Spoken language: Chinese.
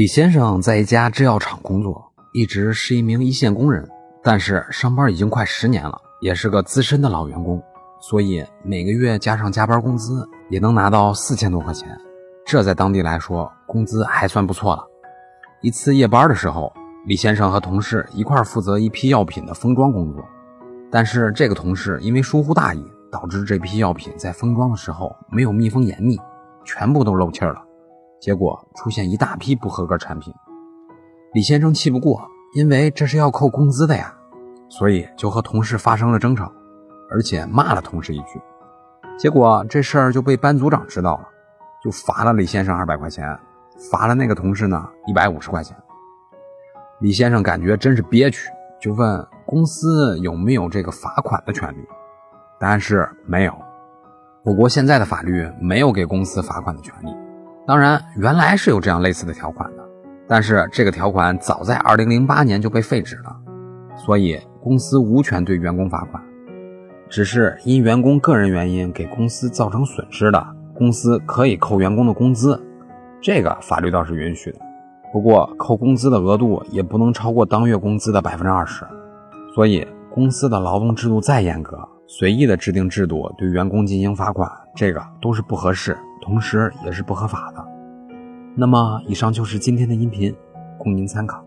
李先生在一家制药厂工作，一直是一名一线工人，但是上班已经快10年了，也是个资深的老员工，所以每个月加上加班工资也能拿到4000多块钱，这在当地来说工资还算不错了。一次夜班的时候，李先生和同事一块负责一批药品的封装工作，但是这个同事因为疏忽大意，导致这批药品在封装的时候没有密封严密，全部都漏气了，结果出现一大批不合格产品。李先生气不过，因为这是要扣工资的呀，所以就和同事发生了争吵，而且骂了同事一句。结果这事儿就被班组长知道了，就罚了李先生200块钱，罚了那个同事呢150块钱。李先生感觉真是憋屈，就问公司有没有这个罚款的权利，答案是没有，我国现在的法律没有给公司罚款的权利。当然原来是有这样类似的条款的，但是这个条款早在2008年就被废止了，所以公司无权对员工罚款，只是因员工个人原因给公司造成损失的，公司可以扣员工的工资，这个法律倒是允许的，不过扣工资的额度也不能超过当月工资的 20%， 所以公司的劳动制度再严格，随意的制定制度对员工进行罚款，这个都是不合适，同时也是不合法的。那么以上就是今天的音频，供您参考。